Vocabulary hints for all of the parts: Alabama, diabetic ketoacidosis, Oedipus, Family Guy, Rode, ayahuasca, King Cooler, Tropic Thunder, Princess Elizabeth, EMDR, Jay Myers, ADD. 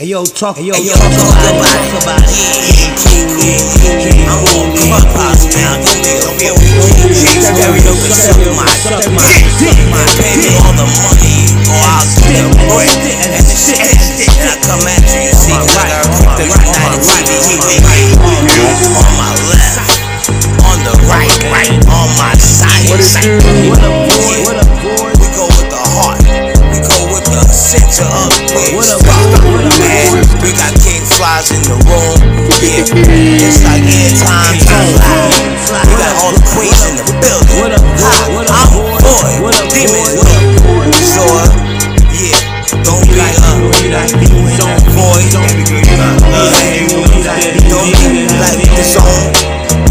Ayo, talk to somebody. King Cooler, I'm on Clubhouse now. These niggas don't be able to keep staring up and suck my pay me all the money, or I'll spit a boy. And the shit I come at you, you see, cause I ripped the right out of TV. He made me on my left, on the right, on my side. What up, boy? We go with the heart, we go with the center of things. We got king flies in the room, yeah. It's like airtime, fly. We got all the queens in the building. I'm a boy, demon, sure, yeah. Don't be like boy. Don't be like this on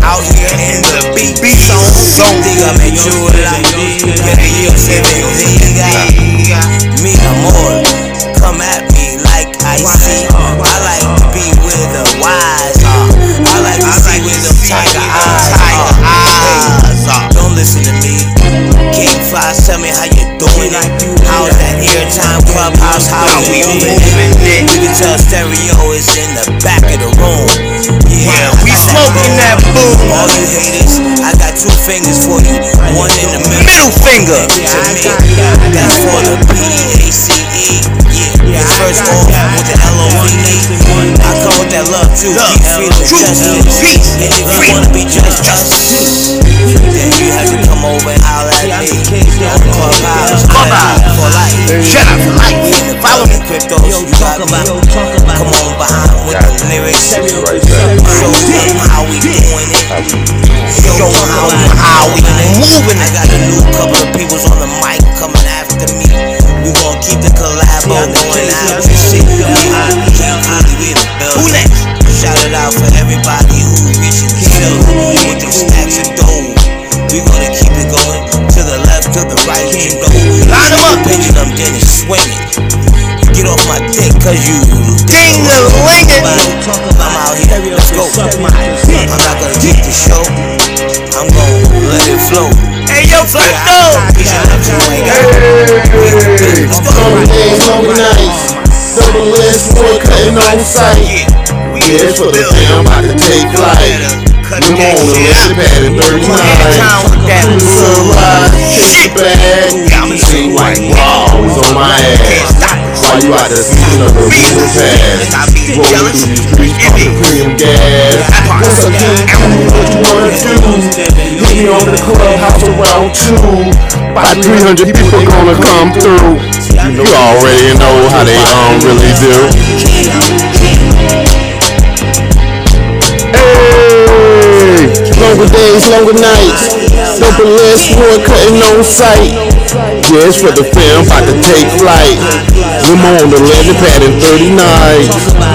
out here in the beat zone. Don't think I made you like me. I'm all come at me like icy. Tell me how you doing, how's that airtime clubhouse, how we living it. You can tell stereo is in the back of the room. Yeah, we smoking that boom. All you haters, I got two fingers for you. One in the middle finger to me. That's for the PACE. Yeah, the first one with the LOVE. I come with that love too. Keep feeling justice. And if you wanna be just us, then you have to come over and holler at me. Shut up, follow me, crypto. You talk about, come on behind with the lyrics. Show them how we doing it. Show them how we moving it. I got a new couple of peoples on the mic coming after me. We gon' keep the collab on going out and shit. Who next? Shout it out for everybody who reaches the hill with them stacks of dough. We gonna keep it going to the left, to the right, you know. Line them up, picking them, then it's swinging. Get off my dick, cause you ding-a-lingin'. I'm out here, let's go. I'm not gonna get the show, I'm gonna let it flow. Hey, yo, Flash, though! Hey, I'm coming in, coming nice. Double S, boy, cutting on sight. Yeah, that's what the thing I'm about to take flight. Come on, let's get bad in 39. To the sunrise, shit bad. You seem like raw is on my ass. Why you out there sneaking up a real fast? Rolling through these streets, pumping premium gas. What's up, King Cooler? What you wanna do? Hit me on the clubhouse around 2. About 300 people gonna come through. You already know how they really do. Longer days, longer nights. Double S, boy, cutting on sight. Yeah, it's for the fam, about to take flight. We're on the landing pad in 39.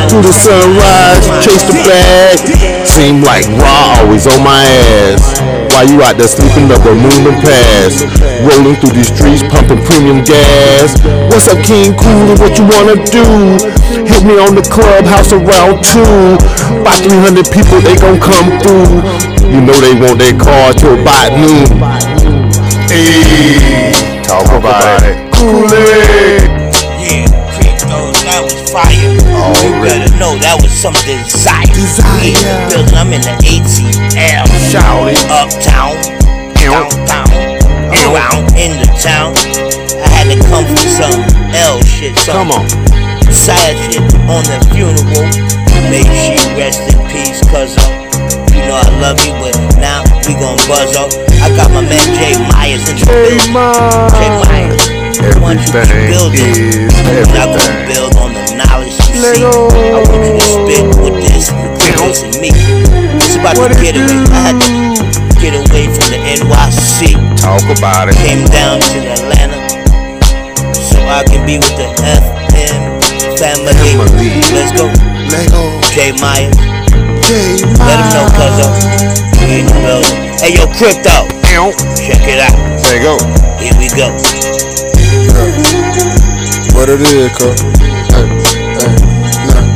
Through the sunrise, chase the bag. Seem like raw, always on my ass. Why you out there sleeping up the moon and pass? Rolling through these streets, pumping premium gas. What's up, King Cooler? What you wanna do? Hit me on the clubhouse around 2. About 300 people, they gon' come through. You know they want their car till about noon. Ayy, talk about it. Cooler. Yeah, cryptos, that was fire. You better know that was some desire. Yeah, building, I'm in the ATL. Shout it. Uptown, downtown, around in the town. I had to come for some L shit, some sad shit on the funeral. May she rest in peace, cuz you know I love you, but now we gon' buzz up. I got my man Jay Myers in the building. Jay Myers, want you to build it. I'm not gonna build on the knowledge you see. I want you to spit with this, close and me. It's about to get away. I had to get away from the NYC. Talk about it. Came down to Atlanta, so I can be with the FM family. Let's go. Jay Myers. Let him know, cuzzo. We in the building. Hey, yo, crypto. Check it out. There you go. Here we go. What it is, cuz?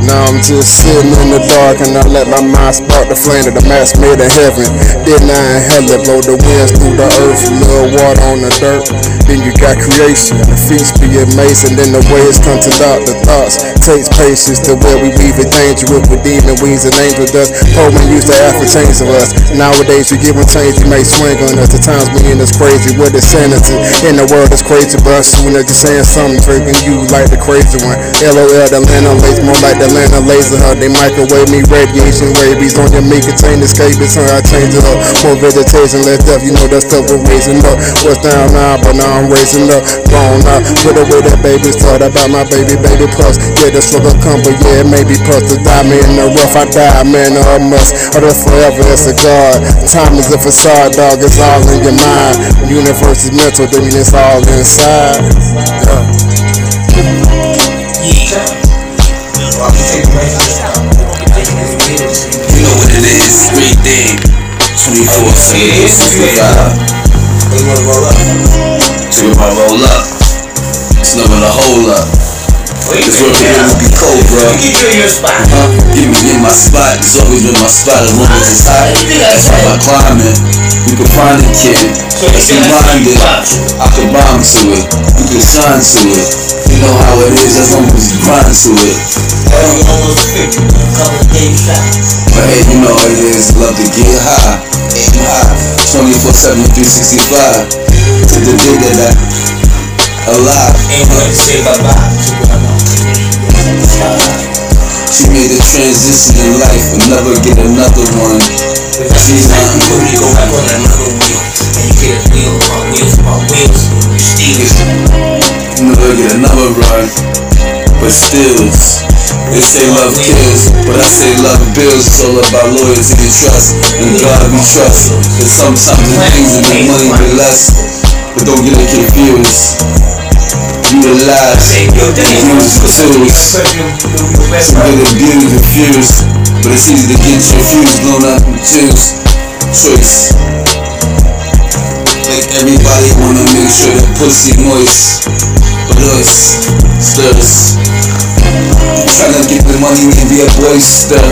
Now I'm just sitting in the dark and I let my mind spark the flame of the mass made of heaven. Then I in hell blow the winds through the earth, little water on the dirt. then you got creation. The feast be amazing, then the way it's come to out. The thoughts takes patience, the way we weave it dangerous with demon wings and angel dust. Poland used to after change of us. Nowadays you give them change, you may swing on us. The times we in this crazy with insanity. In the world it's crazy, but soon as you're saying something, drinking you like the crazy one. LOL, the Atlanta lace, more like the Atlanta laser. They microwave me, radiation rabies on your meat, contain escape. It's how I change it up. More vegetation, less death, you know that stuff we're raising up. What's down now, but now I'm raising up. Gone out, put away that baby's thought about my baby puffs. Yeah, the struggle come, but yeah, it may be puffs to die me in the rough. I die, man, or I must. Or the forever, it's a god. Time is a facade, dog, it's all in your mind. Universe is mental, then it's all inside. You know what it is, great day. 24/7, we roll up. It's not gonna hold up. Cause we're gonna be cold, bro. Get me in my spot. It's always been my spot as long as it's hot. That's how I climb it. We can find a kid that's reminded. I can bomb to it. You can shine to it. You know how it is as long as you grind to it. But hey, you know it is love to get high. Aim high. 24/7, 365. To the day that I'm alive. Ain't gonna say bye bye. She made a transition in life, but never get another one. She's not going to go back on another wheel. And you get a wheel on wheels on wheels. Steelers never get another run, but steals. They say love kills, but I say love builds. It's all about loyalty and trust, and God we trust. But sometimes the things and the money be less. But don't get it confused. Utilize use tools. Some good abuse confused, but it's easy to get confused. Blown out and choose choice. Like everybody wanna make sure that pussy moist, but us stirs. Tryna get the money and be a boyster.